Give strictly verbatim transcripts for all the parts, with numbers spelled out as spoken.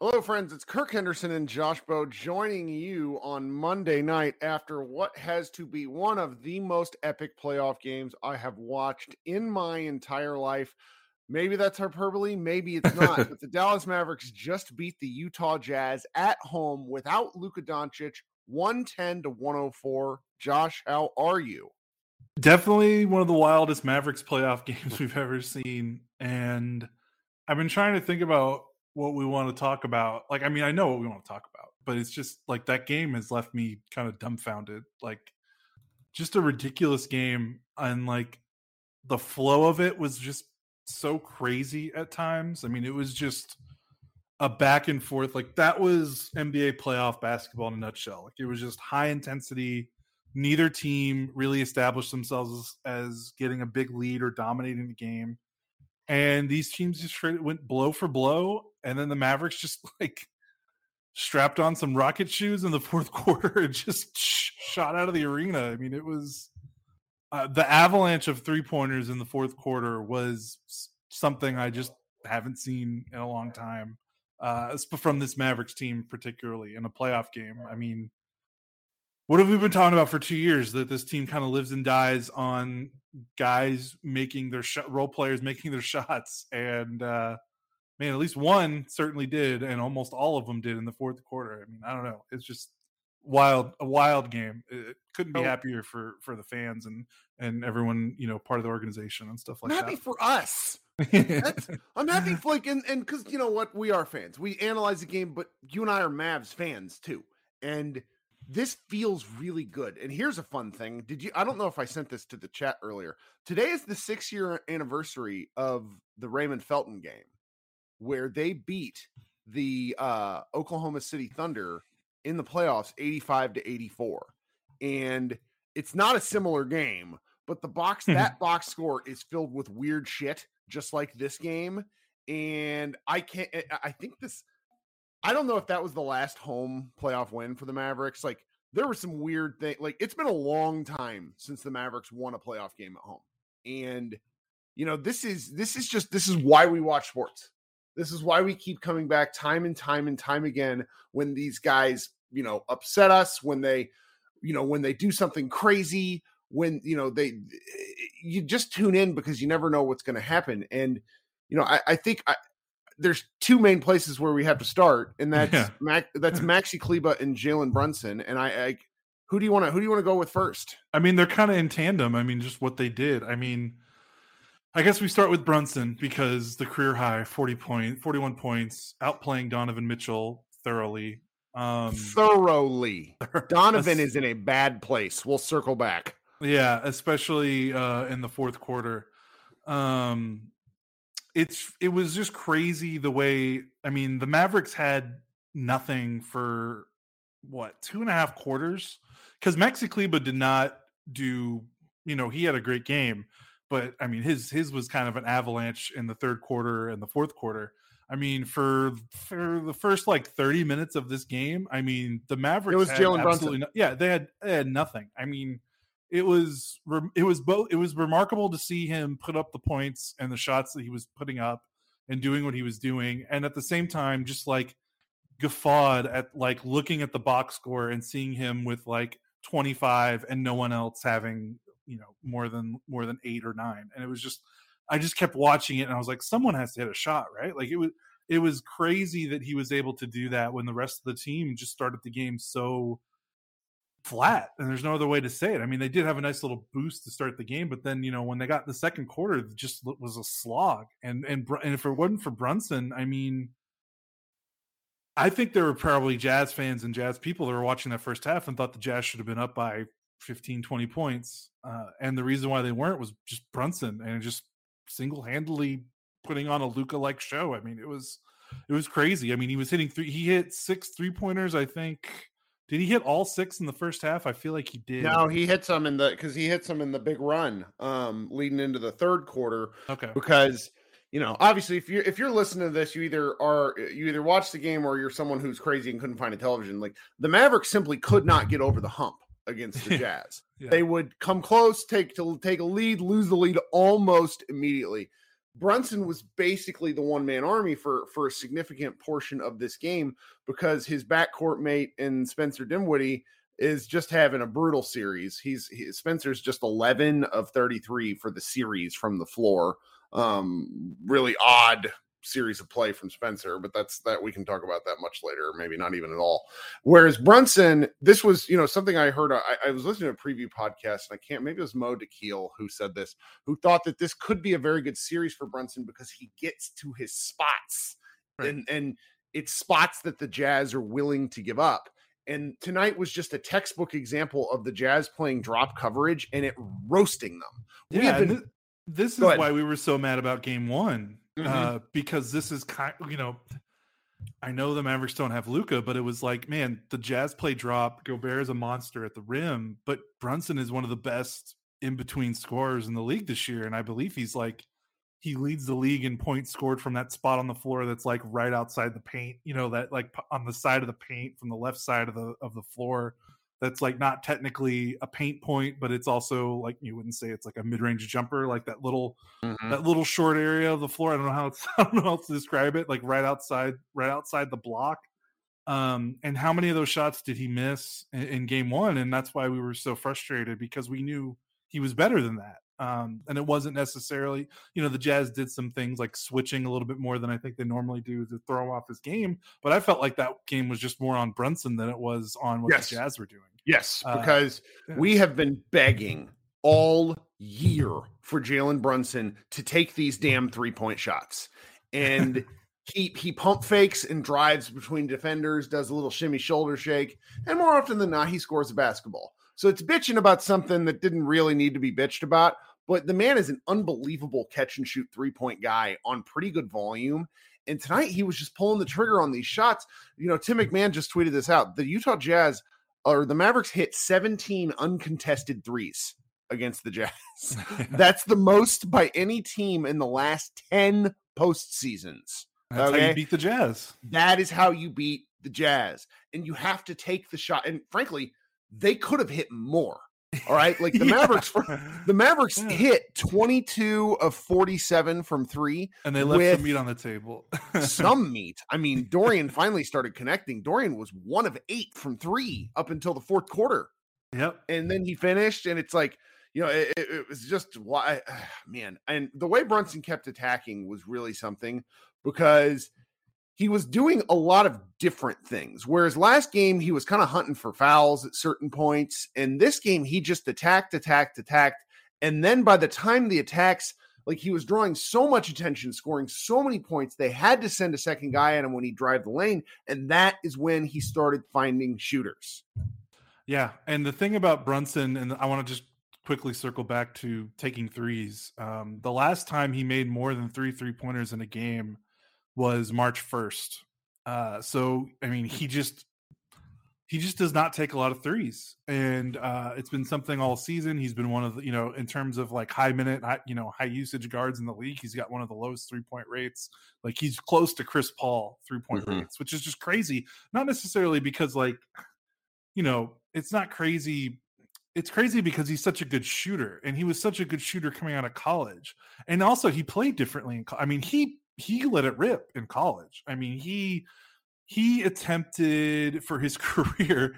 Hello, friends. It's Kirk Henderson and Josh Bowe joining you on Monday night after what has to be one of the most epic playoff games I have watched in my entire life. Maybe that's hyperbole, maybe it's not, but the Dallas Mavericks just beat the Utah Jazz at home without Luka Doncic, one ten to one oh four. Josh, how are you? Definitely one of the wildest Mavericks playoff games we've ever seen, and I've been trying to think about what we want to talk about. Like, I mean, I know what we want to talk about, but it's just like that game has left me kind of dumbfounded. Like, just a ridiculous game, and like the flow of it was just so crazy at times. I mean, it was just a back and forth. Like, that was N B A playoff basketball in a nutshell. Like, it was just high intensity. Neither team really established themselves as getting a big lead or dominating the game. And these teams just went blow for blow, and then the Mavericks just like strapped on some rocket shoes in the fourth quarter and just shot out of the arena. I mean, it was uh, the avalanche of three pointers in the fourth quarter was something I just haven't seen in a long time, uh, from this Mavericks team, particularly in a playoff game. I mean, what have we been talking about for two years? That this team kind of lives and dies on guys making their sh- role players making their shots, and uh, man, at least one certainly did, and almost all of them did in the fourth quarter. I mean, I don't know. It's just wild, a wild game. It couldn't be happier for for the fans and and everyone, you know, part of the organization and stuff like that. I'm happy for us. That's, I'm happy for like and and because you know what, we are fans. We analyze the game, but you and I are Mavs fans too, and this feels really good. And here's a fun thing. Did you, I don't know if I sent this to the chat earlier. Today is the six year anniversary of the Raymond Felton game where they beat the uh, Oklahoma City Thunder in the playoffs, eighty-five to eighty-four. And it's not a similar game, but the box, that box score is filled with weird shit, just like this game. And I can't, I think this, I don't know if that was the last home playoff win for the Mavericks. Like, there were some weird things. Like, it's been a long time since the Mavericks won a playoff game at home. And, you know, this is, this is just, this is why we watch sports. This is why we keep coming back time and time and time again, when these guys, you know, upset us, when they, you know, when they do something crazy, when, you know, they, you just tune in because you never know what's going to happen. And, you know, I, I think I, there's two main places where we have to start, and that's yeah. Mac, that's Maxi Kleber and Jalen Brunson. And I, I who do you want to who do you want to go with first? I mean, they're kind of in tandem. I mean, just what they did. I mean, I guess we start with Brunson because the career high forty point, forty-one points, outplaying Donovan Mitchell thoroughly. Um, thoroughly, Donovan is in a bad place. We'll circle back. Yeah, especially uh, in the fourth quarter. Um, It's it was just crazy the way, I mean, the Mavericks had nothing for what, two and a half quarters? Because Maxi Kleber did not do, you know, he had a great game, but I mean, his his was kind of an avalanche in the third quarter and the fourth quarter. I mean, for for the first like thirty minutes of this game, I mean, the Mavericks. It was Jalen Brunson. No, yeah, they had they had nothing. I mean, it was it was both. It was remarkable to see him put up the points and the shots that he was putting up and doing what he was doing, and at the same time, just like guffawed at like looking at the box score and seeing him with like twenty-five and no one else having, you know, more than more than eight or nine, and it was just. I just kept watching it, and I was like, someone has to hit a shot, right? Like, it was it was crazy that he was able to do that when the rest of the team just started the game so flat, and there's no other way to say it. I mean, they did have a nice little boost to start the game, but then, you know, when they got in the second quarter, it just was a slog. And, and, and if it wasn't for Brunson, I mean, I think there were probably Jazz fans and Jazz people that were watching that first half and thought the Jazz should have been up by fifteen, twenty points. Uh, and the reason why they weren't was just Brunson, and it just single-handedly putting on a Luka-like show. I mean, it was it was crazy. I mean, he was hitting three. He hit six three-pointers, I think. Did he hit all six in the first half? I feel like he did. No, he hit some in the because he hit some in the big run um, leading into the third quarter. Okay. Because, you know, obviously, if you're if you're listening to this, you either are you either watch the game or you're someone who's crazy and couldn't find a television. Like, the Mavericks simply could not get over the hump against the Jazz. Yeah. They would come close, take to take a lead, lose the lead almost immediately. Brunson was basically the one-man army for, for a significant portion of this game because his backcourt mate in Spencer Dinwiddie is just having a brutal series. He's he, Spencer's just eleven of thirty-three for the series from the floor. Um, really odd series of play from Spencer, but that's that we can talk about that much later, maybe not even at all. Whereas Brunson, this was, you know, something I heard, I, I was listening to a preview podcast, and I can't, maybe it was Mo DeKeel who said this, who thought that this could be a very good series for Brunson because he gets to his spots, right. and and it's spots that the Jazz are willing to give up. And tonight was just a textbook example of the Jazz playing drop coverage and it roasting them. We yeah, have been, this, this is why we were so mad about game one. Uh, because this is kind of, you know, I know the Mavericks don't have Luka, but it was like, man, the Jazz play drop. Gobert is a monster at the rim, but Brunson is one of the best in between scorers in the league this year. And I believe he's like, he leads the league in points scored from that spot on the floor that's like right outside the paint, you know, that like on the side of the paint from the left side of the of the floor. That's like not technically a paint point, but it's also like, you wouldn't say it's like a mid-range jumper, like that little, mm-hmm. that little short area of the floor. I don't know how it's, I don't know how to describe it. Like right outside, right outside the block. Um, and how many of those shots did he miss in, in game one? And that's why we were so frustrated because we knew he was better than that. Um, and it wasn't necessarily, you know, the Jazz did some things like switching a little bit more than I think they normally do to throw off his game. But I felt like that game was just more on Brunson than it was on what yes. the Jazz were doing. Yes, because uh, yeah. we have been begging all year for Jalen Brunson to take these damn three-point shots. And he he pump fakes and drives between defenders, does a little shimmy shoulder shake. And more often than not, he scores a basketball. So it's bitching about something that didn't really need to be bitched about. But the man is an unbelievable catch and shoot three-point guy on pretty good volume. And tonight he was just pulling the trigger on these shots. You know, Tim McMahon just tweeted this out. The Utah Jazz or the Mavericks hit seventeen uncontested threes against the Jazz. That's the most by any team in the last ten postseasons. That's okay? How you beat the Jazz. That is how you beat the Jazz. And you have to take the shot. And frankly, they could have hit more. All right. Like the yeah. Mavericks, the Mavericks yeah. hit twenty-two of forty-seven from three. And they left the meat on the table. Some meat. I mean, Dorian finally started connecting. Dorian was one of eight from three up until the fourth quarter. Yep. And then he finished. And it's like, you know, it, it was just why, man. And the way Brunson kept attacking was really something because he was doing a lot of different things. Whereas last game, he was kind of hunting for fouls at certain points. And this game, he just attacked, attacked, attacked. And then by the time the attacks, like he was drawing so much attention, scoring so many points, they had to send a second guy at him when he drive the lane. And that is when he started finding shooters. Yeah. And the thing about Brunson, and I want to just quickly circle back to taking threes. Um, the last time he made more than three three-pointers in a game was March first. Uh, so, I mean, he just he just does not take a lot of threes. And uh, it's been something all season. He's been one of the, you know, in terms of like high minute, high, you know, high usage guards in the league, he's got one of the lowest three-point rates. Like he's close to Chris Paul three-point mm-hmm. rates, which is just crazy. Not necessarily because like, you know, it's not crazy. It's crazy because he's such a good shooter, and he was such a good shooter coming out of college. And also he played differently. In co- I mean, he, he let it rip in college. I mean, he, he attempted for his career,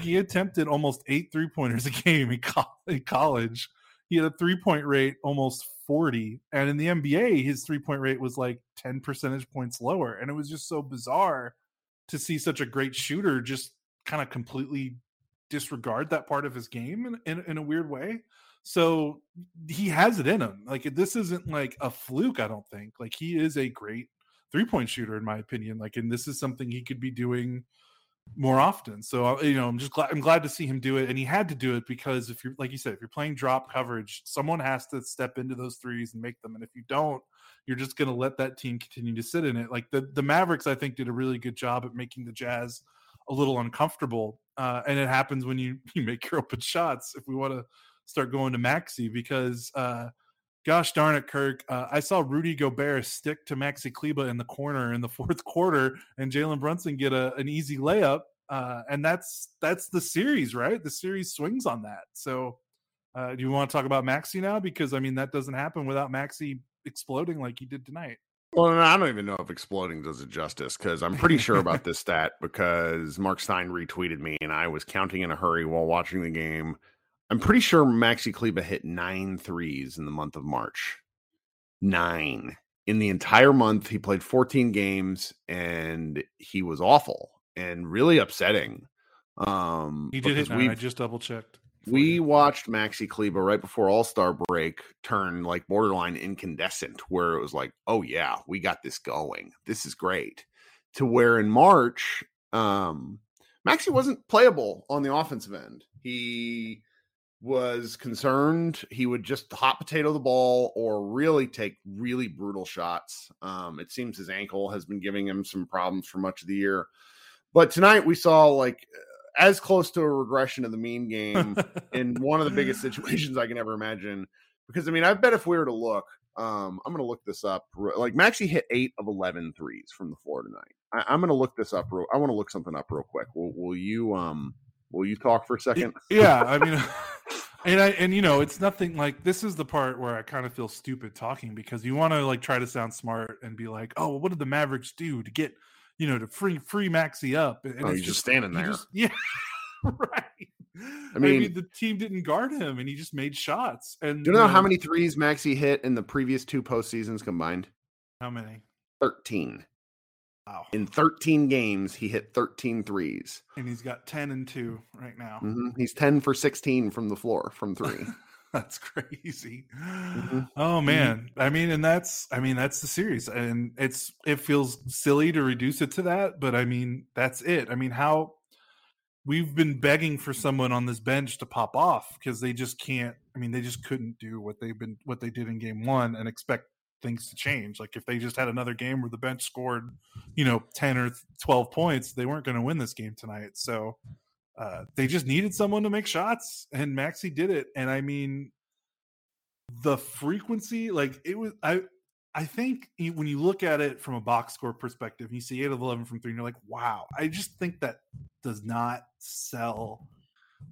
he attempted almost eight three pointers a game in, co- in college. He had a three point rate, almost forty. And in the N B A, his three point rate was like ten percentage points lower. And it was just so bizarre to see such a great shooter just kind of completely disregard that part of his game in, in, in a weird way. So he has it in him. Like this isn't like a fluke, I don't think. Like he is a great three-point shooter in my opinion. Like, and this is something he could be doing more often. So, you know, I'm just glad I'm glad to see him do it. And he had to do it because if you're, like you said, if you're playing drop coverage, someone has to step into those threes and make them. And if you don't, you're just going to let that team continue to sit in it. Like the, the Mavericks, I think, did a really good job at making the Jazz a little uncomfortable. Uh, and it happens when you, you make your open shots, if we want to start going to Maxi, because uh, gosh darn it, Kirk, uh, I saw Rudy Gobert stick to Maxi Kleber in the corner in the fourth quarter and Jalen Brunson get a, an easy layup. Uh, and that's that's the series, right? The series swings on that. So uh, do you want to talk about Maxi now? Because, I mean, that doesn't happen without Maxi exploding like he did tonight. Well, I don't even know if exploding does it justice, because I'm pretty sure about this stat because Mark Stein retweeted me and I was counting in a hurry while watching the game. I'm pretty sure Maxi Kleber hit nine threes in the month of March. Nine. In the entire month, he played fourteen games and he was awful and really upsetting. Um, he did hit nine. I just double checked. We watched Maxi Kleber right before All-Star break turn like borderline incandescent, where it was like, oh yeah, we got this going. This is great. To where in March, um, Maxi wasn't playable on the offensive end. He was concerned. He would just hot potato the ball or really take really brutal shots. Um, it seems his ankle has been giving him some problems for much of the year. But tonight we saw like – as close to a regression of the mean game in one of the biggest situations I can ever imagine. Because, I mean, I bet if we were to look, um, I'm going to look this up. Like, Maxi hit eight of eleven threes from the floor tonight. I, I'm going to look this up. Real, I want to look something up real quick. Will, will you um, will you talk for a second? Yeah, I mean, and, I, and, you know, it's nothing like this is the part where I kind of feel stupid talking because you want to, like, try to sound smart and be like, oh, what did the Mavericks do to get – you know, to free free Maxi up. And oh, he's just standing there. Just, yeah, right. I mean, I mean, the team didn't guard him, and he just made shots. And do you know, you know how many threes Maxi hit in the previous two postseasons combined? How many? thirteen. Wow. In thirteen games, he hit thirteen threes. And he's got ten and two right now. Mm-hmm. He's ten for sixteen from the floor from three. That's crazy. Mm-hmm. Oh man. Mm-hmm. I mean, and that's, I mean, that's the series, and it's, it feels silly to reduce it to that, but I mean, that's it. I mean, how we've been begging for someone on this bench to pop off because they just can't, I mean, they just couldn't do what they've been, what they did in game one and expect things to change. Like if they just had another game where the bench scored, you know, ten or twelve points, they weren't going to win this game tonight. So Uh, they just needed someone to make shots, and Maxi did it. And I mean, the frequency, like it was, I, I think when you look at it from a box score perspective, and you see eight of eleven from three, and you're like, wow. I just think that does not sell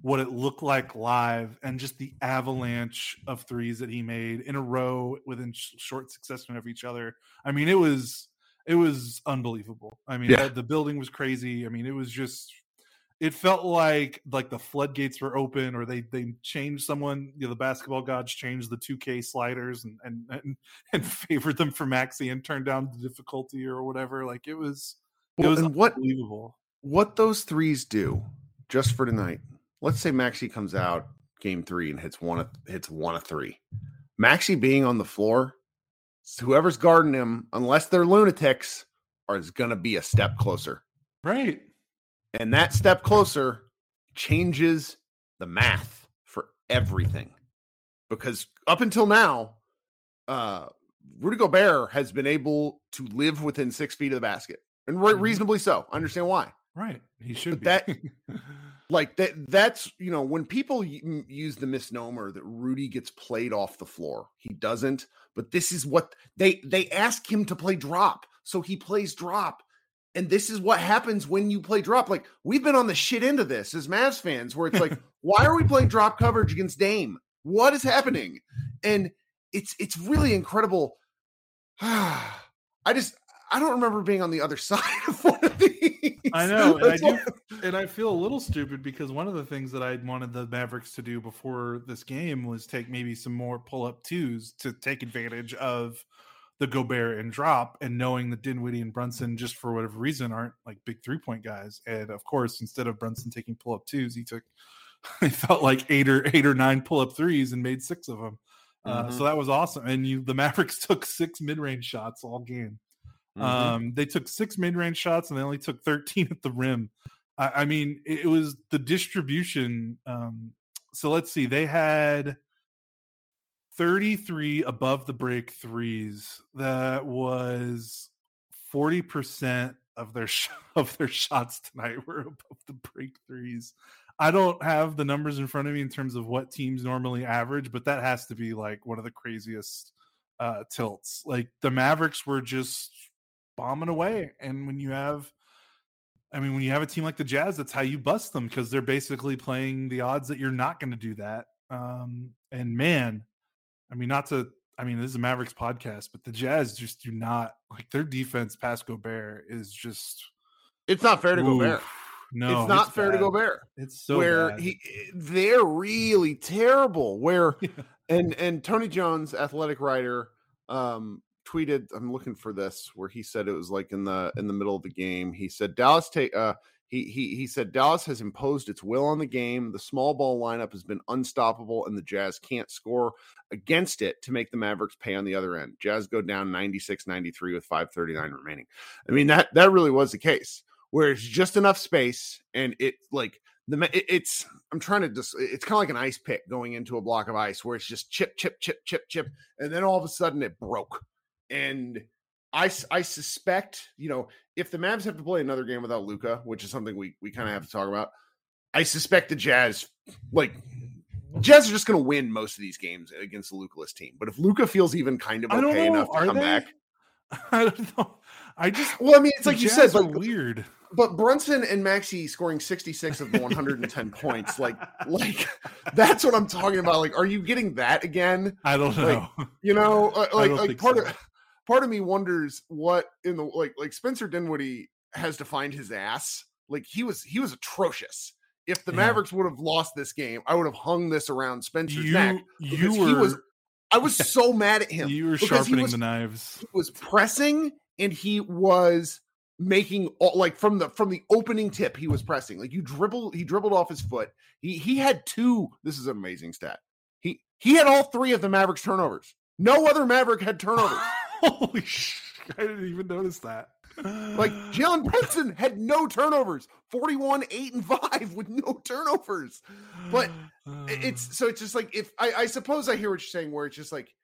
what it looked like live, and just the avalanche of threes that he made in a row within sh- short succession of each other. I mean, it was, it was unbelievable. I mean, yeah. the, the building was crazy. I mean, it was just. It felt like like the floodgates were open, or they they changed someone. You know, the basketball gods changed the two K sliders and and and, and favored them for Maxi and turned down the difficulty or whatever. Like it was, it was well, unbelievable. What, what those threes do just for tonight? Let's say Maxi comes out game three and hits one of, hits one of three. Maxi being on the floor, whoever's guarding him, unless they're lunatics, are is going to be a step closer, right? And that step closer changes the math for everything. Because up until now, uh, Rudy Gobert has been able to live within six feet of the basket. and re- reasonably so. I understand why. Right. He should but be. That, like that. That's, you know, when people use the misnomer that Rudy gets played off the floor, he doesn't, but this is what they, they ask him to play drop. So he plays drop. And this is what happens when you play drop. Like, we've been on the shit end of this as Mavs fans, where it's like, why are we playing drop coverage against Dame? What is happening? And it's, it's really incredible. I just, I don't remember being on the other side of one of these. I know, and I do, and I feel a little stupid because one of the things that I wanted the Mavericks to do before this game was take maybe some more pull-up twos to take advantage of the Gobert and drop, and knowing that Dinwiddie and Brunson, just for whatever reason, aren't like big three-point guys. And, of course, instead of Brunson taking pull-up twos, he took, I felt like eight or eight or nine pull-up threes and made six of them. Mm-hmm. Uh, so that was awesome. And you, the Mavericks took six mid-range shots all game. Mm-hmm. Um, they took six mid-range shots and they only took thirteen at the rim. I, I mean, it, it was the distribution. Um, so let's see, they had thirty-three above the break threes. That was forty percent of their sh- of their shots tonight were above the break threes. I don't have the numbers in front of me in terms of what teams normally average, but that has to be like one of the craziest uh, tilts. Like the Mavericks were just bombing away, and when you have, I mean, when you have a team like the Jazz, that's how you bust them, because they're basically playing the odds that you're not going to do that. Um, and man, I mean, not to, I mean, this is a Mavericks podcast, but the Jazz just do not, like, their defense past Gobert is just, it's not fair to ooh, Gobert. No, it's not it's fair bad. to Gobert. It's so where bad. he, they're really terrible. Where, yeah. and and Tony Jones, athletic writer, um. tweeted, I'm looking for this, where he said it was like in the in the middle of the game. He said Dallas take uh he he he said Dallas has imposed its will on the game. The small ball lineup has been unstoppable, and the Jazz can't score against it to make the Mavericks pay on the other end. Jazz go down ninety-six ninety-three with five thirty-nine remaining. I mean, that that really was the case, where it's just enough space, and it like the it, it's I'm trying to just it's kind of like an ice pick going into a block of ice, where it's just chip chip chip chip chip, and then all of a sudden it broke. And I, I suspect, you know, if the Mavs have to play another game without Luka, which is something we, we kind of have to talk about, I suspect the Jazz, like, Jazz are just going to win most of these games against the Luka-less team. But if Luka feels even kind of okay enough to come back. I don't know. I just, well, I mean, it's like you said, but weird. But Brunson and Maxi scoring sixty-six of the one hundred ten points, like, like that's what I'm talking about. Like, are you getting that again? I don't know. Like, you know, like, like part so. of. Part of me wonders what in the like like Spencer Dinwiddie has to find his ass. Like he was he was atrocious. If the yeah. Mavericks would have lost this game, I would have hung this around Spencer's you, neck. You were, he was I was yeah. so mad at him. You were sharpening was, the knives. He was pressing and he was making all, like from the from the opening tip, he was pressing. Like you dribble, he dribbled off his foot. He he had two. This is an amazing stat. He he had all three of the Mavericks turnovers. No other Maverick had turnovers. Holy shit, I didn't even notice that. Like, Jalen Brunson had no turnovers. forty-one, eight, and five with no turnovers. But it's, so it's just like, if, I, I suppose I hear what you're saying, where it's just like,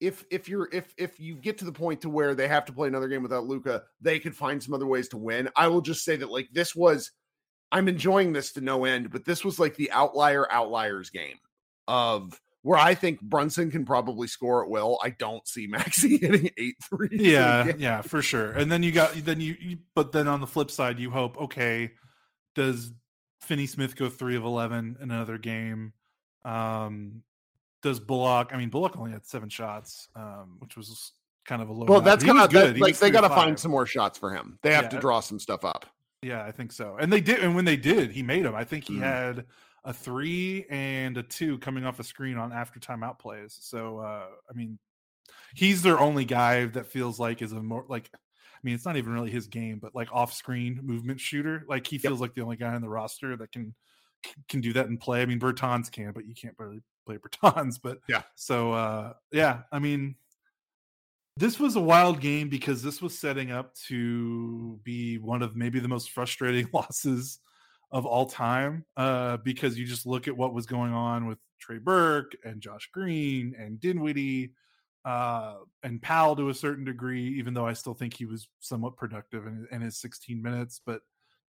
if if you're, if if you get to the point to where they have to play another game without Luka, they could find some other ways to win. I will just say that, like, this was, I'm enjoying this to no end, but this was like the outlier outliers game of, where I think Brunson can probably score at will. I don't see Maxi hitting eight threes. Yeah, again. yeah, for sure. And then you got then you, you but then on the flip side, you hope, okay, does Finney-Smith go three of eleven in another game? Um, does Bullock? I mean, Bullock only had seven shots, um, which was kind of a low. Well, that's kind of that, like they got to find some more shots for him. They have yeah. to draw some stuff up. Yeah, I think so. And they did. And when they did, he made them. I think he mm-hmm. had a three and a two coming off a screen on after timeout plays. So, uh, I mean, he's their only guy that feels like is a more like, I mean, it's not even really his game, but like off screen movement shooter. Like he feels yep. like the only guy on the roster that can, can do that and play. I mean, Bertans can, but you can't really play Bertans, but yeah. So, uh, yeah, I mean, this was a wild game because this was setting up to be one of maybe the most frustrating losses of all time, uh, because you just look at what was going on with Trey Burke and Josh Green and Dinwiddie, uh, and Powell to a certain degree, even though I still think he was somewhat productive in, in his sixteen minutes. But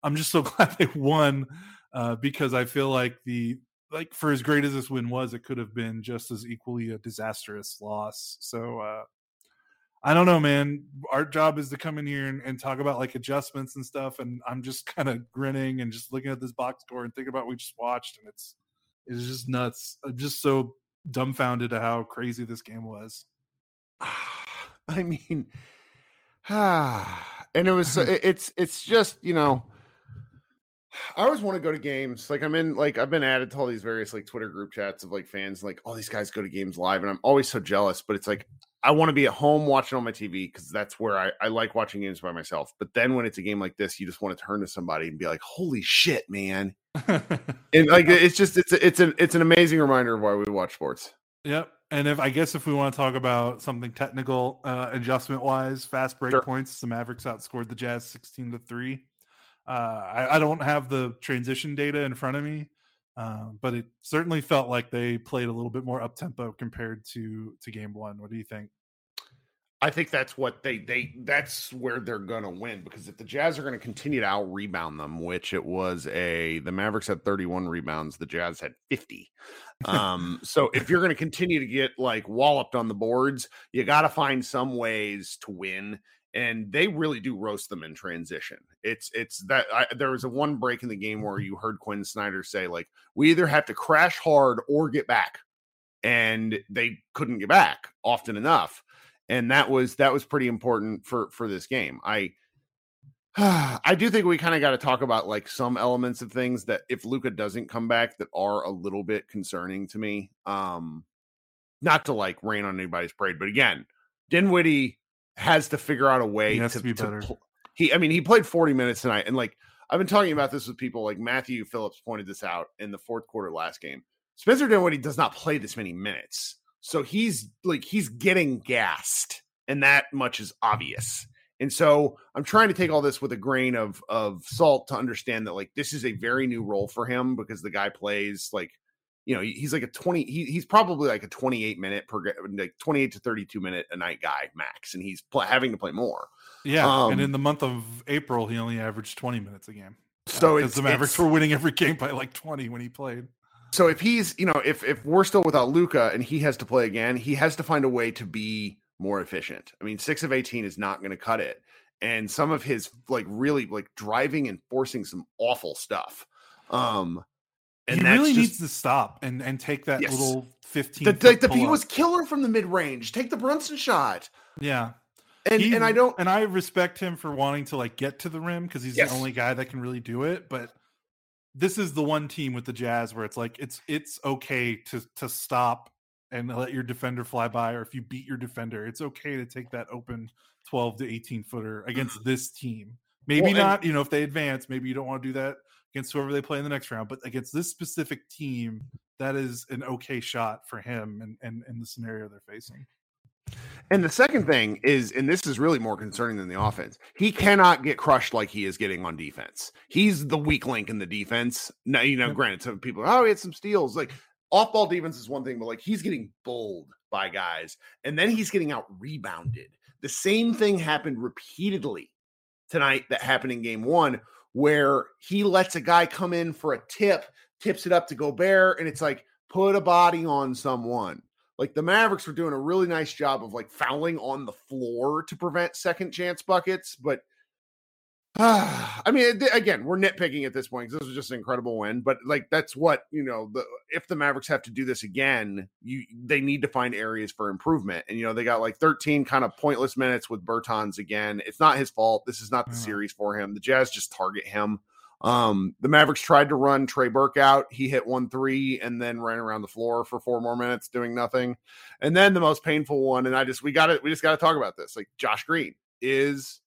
I'm just so glad they won uh, because I feel like the like for as great as this win was, it could have been just as equally a disastrous loss. So uh, I don't know, man. Our job is to come in here and, and talk about like adjustments and stuff, and I'm just kind of grinning and just looking at this box score and thinking about what we just watched, and it's it's just nuts. I'm just so dumbfounded at how crazy this game was. I mean, ah, and it was, it's, it's just, you know, I always want to go to games. Like I'm in, like I've been added to all these various like Twitter group chats of like fans, like all these guys go to games live, and I'm always so jealous, but it's like, I want to be at home watching on my T V. Cause that's where I, I like watching games by myself. But then when it's a game like this, you just want to turn to somebody and be like, holy shit, man. And like, it's just, it's, a, it's an, it's an amazing reminder of why we watch sports. Yep. And if I guess if we want to talk about something technical, uh, adjustment-wise, fast break sure. points, the Mavericks outscored the Jazz sixteen to three. Uh, I, I don't have the transition data in front of me, uh, but it certainly felt like they played a little bit more up-tempo compared to to game one. What do you think? I think that's what they they that's where they're going to win, because if the Jazz are going to continue to out-rebound them, which it was a the Mavericks had thirty-one rebounds, the Jazz had fifty. um so if you're going to continue to get like walloped on the boards, you got to find some ways to win, and they really do roast them in transition. It's it's that I, there was a one break in the game where you heard Quinn Snyder say like, we either have to crash hard or get back, and they couldn't get back often enough, and that was that was pretty important for for this game. I I do think we kind of got to talk about like some elements of things that if Luka doesn't come back that are a little bit concerning to me. Um, not to like rain on anybody's parade, but again, Dinwiddie has to figure out a way he has to, to be better. To, he, I mean, he played forty minutes tonight, and like I've been talking about this with people. Like Matthew Phillips pointed this out in the fourth quarter last game. Spencer Dinwiddie does not play this many minutes, so he's like he's getting gassed, and that much is obvious. And so I'm trying to take all this with a grain of, of salt to understand that like, this is a very new role for him, because the guy plays like, you know, he's like a twenty, he, he's probably like a twenty-eight minute per like twenty-eight to thirty-two minute a night guy max. And he's pl- having to play more. Yeah. Um, and in the month of April, he only averaged twenty minutes a game. So uh, it's the Mavericks it's, were winning every game by like twenty when he played. So if he's, you know, if, if we're still without Luka and he has to play again, he has to find a way to be more efficient. I mean, six of eighteen is not going to cut it. And some of his like really like driving and forcing some awful stuff. Um, and he that's really just, needs to stop and, and take that yes. little fifteen. The, the, the, he was killer from the mid range. Take the Brunson shot. Yeah. And, he, and I don't, and I respect him for wanting to like get to the rim, cause he's yes. the only guy that can really do it. But this is the one team with the Jazz where it's like, it's, it's okay to, to stop and let your defender fly by, or if you beat your defender, it's okay to take that open twelve to eighteen footer against this team. Maybe well, not, you know, if they advance, maybe you don't want to do that against whoever they play in the next round, but against this specific team, that is an okay shot for him and, and, and the scenario they're facing. And the second thing is, and this is really more concerning than the offense, he cannot get crushed like he is getting on defense. He's the weak link in the defense. Now, you know, granted, some people, oh, he had some steals. Like, off-ball defense is one thing, but like he's getting bowled by guys, and then he's getting out-rebounded. The same thing happened repeatedly tonight that happened in game one, where he lets a guy come in for a tip, tips it up to Gobert, and it's like, put a body on someone. Like the Mavericks were doing a really nice job of like fouling on the floor to prevent second chance buckets, but I mean, again, we're nitpicking at this point because this was just an incredible win. But like, that's what, you know, the, if the Mavericks have to do this again, you they need to find areas for improvement. And, you know, they got like thirteen kind of pointless minutes with Bertans again. It's not his fault. This is not the mm-hmm. series for him. The Jazz just target him. Um, the Mavericks tried to run Trey Burke out. He hit one three and then ran around the floor for four more minutes doing nothing. And then the most painful one, and I just, we got it. We just got to talk about this. Like Josh Green is...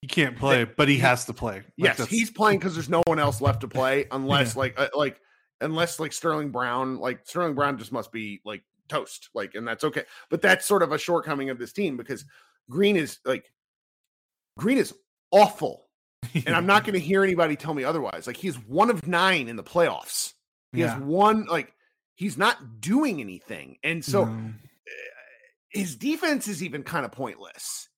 He can't play, but he has to play. Like yes, that's... he's playing because there's no one else left to play, unless yeah. like uh, like unless like Sterling Brown, like Sterling Brown just must be like toast, like, and that's okay. But that's sort of a shortcoming of this team, because Green is like Green is awful, and I'm not going to hear anybody tell me otherwise. Like he's one of nine in the playoffs. He yeah. has one, like he's not doing anything, and so. No. his defense is even kind of pointless.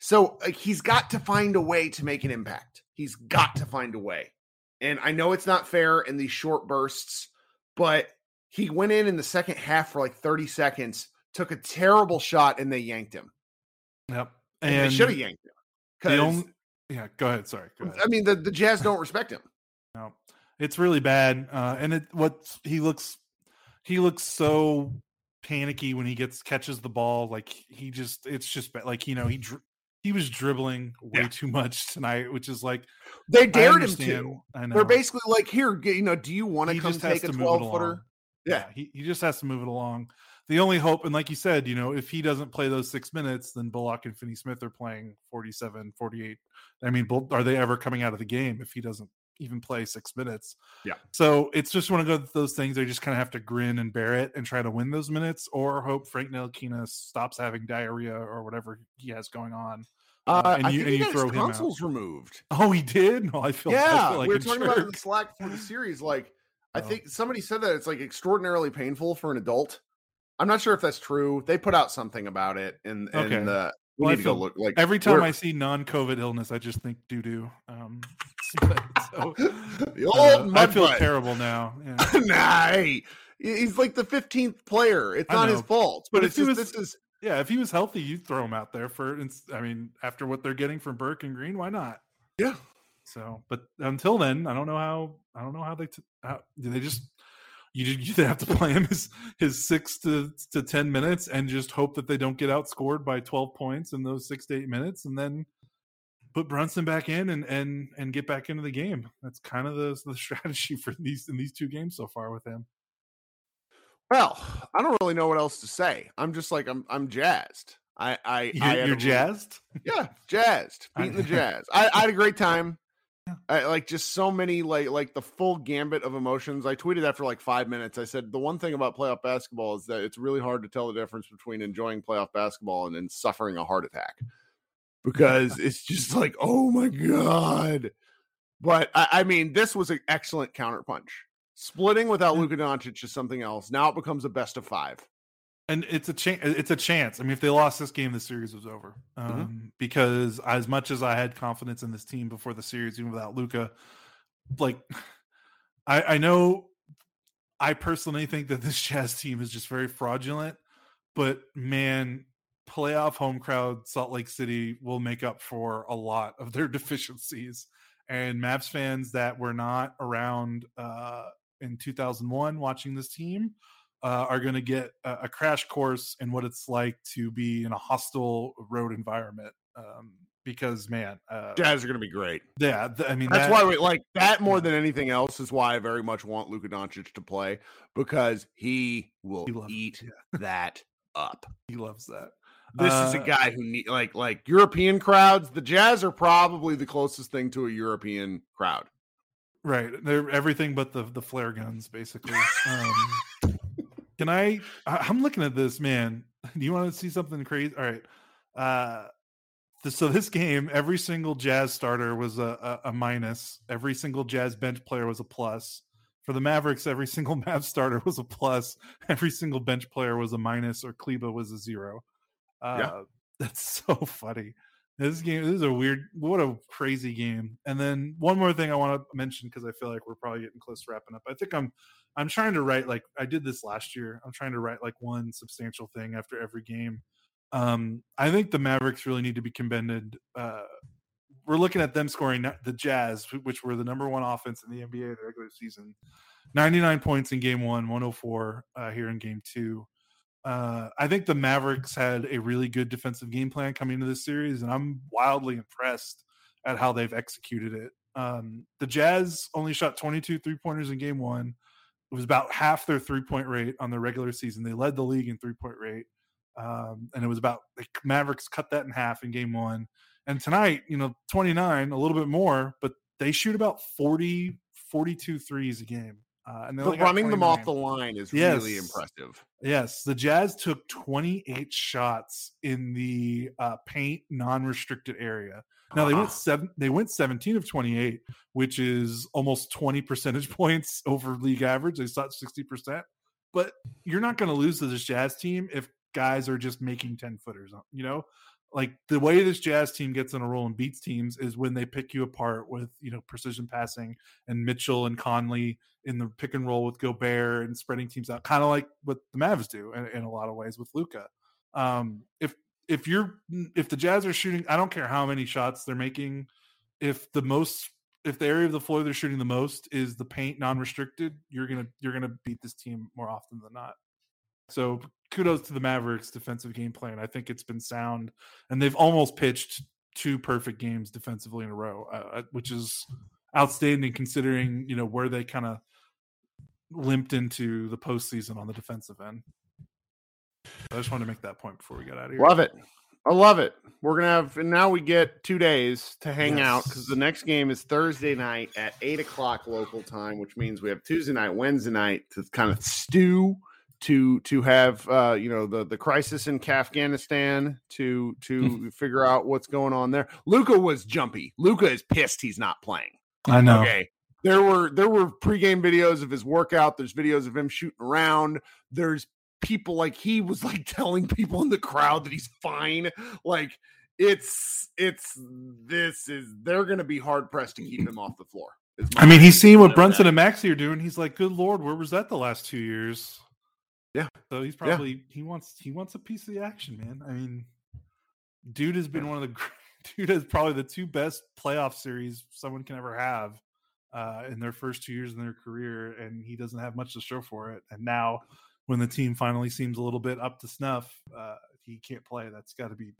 So uh, he's got to find a way to make an impact. He's got to find a way. And I know it's not fair in these short bursts, but he went in in the second half for like thirty seconds, took a terrible shot, and they yanked him. Yep. And, and they should have yanked him. The only, yeah, go ahead. Sorry. Go ahead. I mean, the, the Jazz don't respect him. No, it's really bad. Uh, and it what he looks, he looks so panicky when he gets catches the ball. Like he just, it's just like, you know, he dr- he was dribbling way yeah. too much tonight, which is like they dared him to. I know. They're basically like, here, you know, do you want to come take a twelve footer? Yeah, yeah he, he just has to move it along. The only hope, and like you said, you know, if he doesn't play those six minutes, then Bullock and Finney-Smith are playing forty-seven, forty-eight. I mean, are they ever coming out of the game if he doesn't even play six minutes? Yeah. So it's just one of those things. They just kind of have to grin and bear it and try to win those minutes, or hope Frank Ntilikina stops having diarrhea or whatever he has going on. Uh, uh, and I you, think and he you throw his consoles him out. Removed. Oh, he did? No, I feel, yeah, I feel like we were talking jerk. About it in the Slack for the series. Like, I oh. think somebody said that it's like extraordinarily painful for an adult. I'm not sure if that's true. They put out something about it, and and okay. uh, we well, need to go look. Like every time I see non-COVID illness, I just think doo doo. Um, so, the old uh, mud I feel butt. Terrible now. Yeah. nah, hey, he's like the fifteenth player. It's I not know. His fault, but, but it's just, was, this is yeah. If he was healthy, you'd throw him out there for. I mean, after what they're getting from Burke and Green, why not? Yeah. So, but until then, I don't know how. I don't know how they. T- how, do they just? You you have to play him his, his six to, to ten minutes and just hope that they don't get outscored by twelve points in those six to eight minutes, and then put Brunson back in and and, and get back into the game. That's kind of the, the strategy for these in these two games so far with him. Well, I don't really know what else to say. I'm just like I'm I'm jazzed. I I you're, I you're a, jazzed. Yeah, jazzed. Beating the Jazz. I, I had a great time. Yeah. I, like just so many like like the full gambit of emotions. I tweeted after like five minutes. I said the one thing about playoff basketball is that it's really hard to tell the difference between enjoying playoff basketball and then suffering a heart attack, because it's just like, oh my god. But I, I mean, this was an excellent counterpunch. Splitting without Luka Doncic is something else. Now it becomes a best of five, and it's a chance. It's a chance. I mean, if they lost this game, the series was over. Um, mm-hmm. Because as much as I had confidence in this team before the series, even without Luka, like I, I know I personally think that this Jazz team is just very fraudulent. But man, playoff home crowd Salt Lake City will make up for a lot of their deficiencies. And Mavs fans that were not around uh, in two thousand one watching this team. Uh, are going to get a, a crash course in what it's like to be in a hostile road environment. Um, because man, uh, Jazz are going to be great. Yeah, th- I mean that's that, why we like that more than anything else. Is why I very much want Luka Doncic to play, because he will he loves, eat yeah. that up. He loves that. This uh, is a guy who need like like European crowds. The Jazz are probably the closest thing to a European crowd. Right, they're everything but the the flare guns, basically. Um, Can I, I'm looking at this, man. Do you want to see something crazy? All right. Uh, this, so this game, every single Jazz starter was a, a, a minus. Every single Jazz bench player was a plus. For the Mavericks, every single Mavs starter was a plus. Every single bench player was a minus, or Kleba was a zero. Uh, yeah. That's so funny. This game, this is a weird, what a crazy game. And then one more thing I want to mention, because I feel like we're probably getting close to wrapping up. I think I'm, I'm trying to write, like I did this last year. I'm trying to write like one substantial thing after every game. Um, I think the Mavericks really need to be commended. Uh, we're looking at them scoring the Jazz, which were the number one offense in the N B A in the regular season, ninety-nine points in game one, one oh four uh, here in game two. Uh, I think the Mavericks had a really good defensive game plan coming into this series, and I'm wildly impressed at how they've executed it. Um, the Jazz only shot twenty-two three-pointers in game one. It was about half their three-point rate on the regular season. They led the league in three-point rate, um, and it was about the Mavericks cut that in half in game one. And tonight, you know, twenty-nine, a little bit more, but they shoot about forty, forty-two threes a game. Uh, and so running them off the line is yes. really impressive. Yes, the Jazz took twenty-eight shots in the uh, paint non-restricted area. Now they uh-huh. went seven. They went seventeen of twenty-eight, which is almost twenty percentage points over league average. They shot sixty percent, but you're not going to lose to this Jazz team if guys are just making ten footers, you know? Like, the way this Jazz team gets in a roll and beats teams is when they pick you apart with, you know, precision passing and Mitchell and Conley in the pick and roll with Gobert and spreading teams out, kind of like what the Mavs do in, in a lot of ways with Luka. Um, if if you're if the Jazz are shooting, I don't care how many shots they're making, if the most if the area of the floor they're shooting the most is the paint, non-restricted, you're gonna you're gonna beat this team more often than not. So kudos to the Mavericks' defensive game plan. I think it's been sound, and they've almost pitched two perfect games defensively in a row, uh, which is outstanding considering, you know, where they kind of limped into the postseason on the defensive end. I just wanted to make that point before we get out of here. Love it. I love it. We're going to have, and now we get two days to hang yes. out, because the next game is Thursday night at eight o'clock local time, which means we have Tuesday night, Wednesday night to kind of stew, to, to have, uh, you know, the, the crisis in Afghanistan to, to figure out what's going on there. Luka was jumpy. Luka is pissed he's not playing. I know. Okay. There were, there were pregame videos of his workout. There's videos of him shooting around. There's, people like he was like telling people in the crowd that he's fine. Like it's it's this is they're gonna be hard pressed to keep him off the floor. I mean, he's seeing what Brunson and Maxi are doing. He's like, good Lord, where was that the last two years? Yeah. So he's probably yeah. he wants he wants a piece of the action, man. I mean, dude has been one of the dude has probably the two best playoff series someone can ever have uh in their first two years in their career, and he doesn't have much to show for it. And now when the team finally seems a little bit up to snuff, uh, he can't play. That's got to be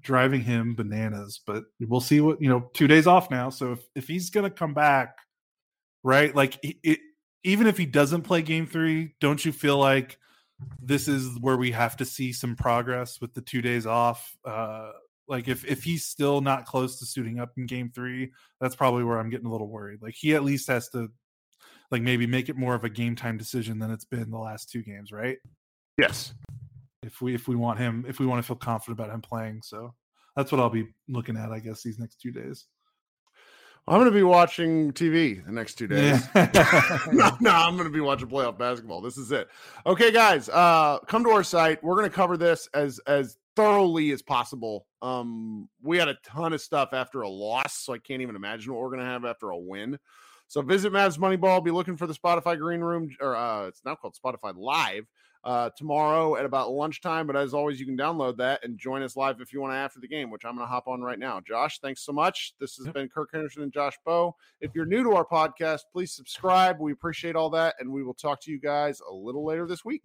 driving him bananas. But we'll see what, you know, two days off now. So if, if he's going to come back, right, like it, it, even if he doesn't play game three, don't you feel like this is where we have to see some progress with the two days off? Uh, like if, if he's still not close to suiting up in game three, that's probably where I'm getting a little worried. Like he at least has to, like maybe make it more of a game time decision than it's been the last two games, right? Yes. If we if we want him, if we want to feel confident about him playing. So that's what I'll be looking at, I guess, these next two days. I'm going to be watching T V the next two days. Yeah. no, no, I'm going to be watching playoff basketball. This is it. Okay, guys, uh, come to our site. We're going to cover this as as thoroughly as possible. Um, we had a ton of stuff after a loss, so I can't even imagine what we're going to have after a win. So visit Mavs Moneyball. Be looking for the Spotify Green Room, or uh, it's now called Spotify Live, uh, tomorrow at about lunchtime. But as always, you can download that and join us live if you want to after the game, which I'm going to hop on right now. Josh, thanks so much. This has been Kirk Henderson and Josh Bowe. If you're new to our podcast, please subscribe. We appreciate all that, and we will talk to you guys a little later this week.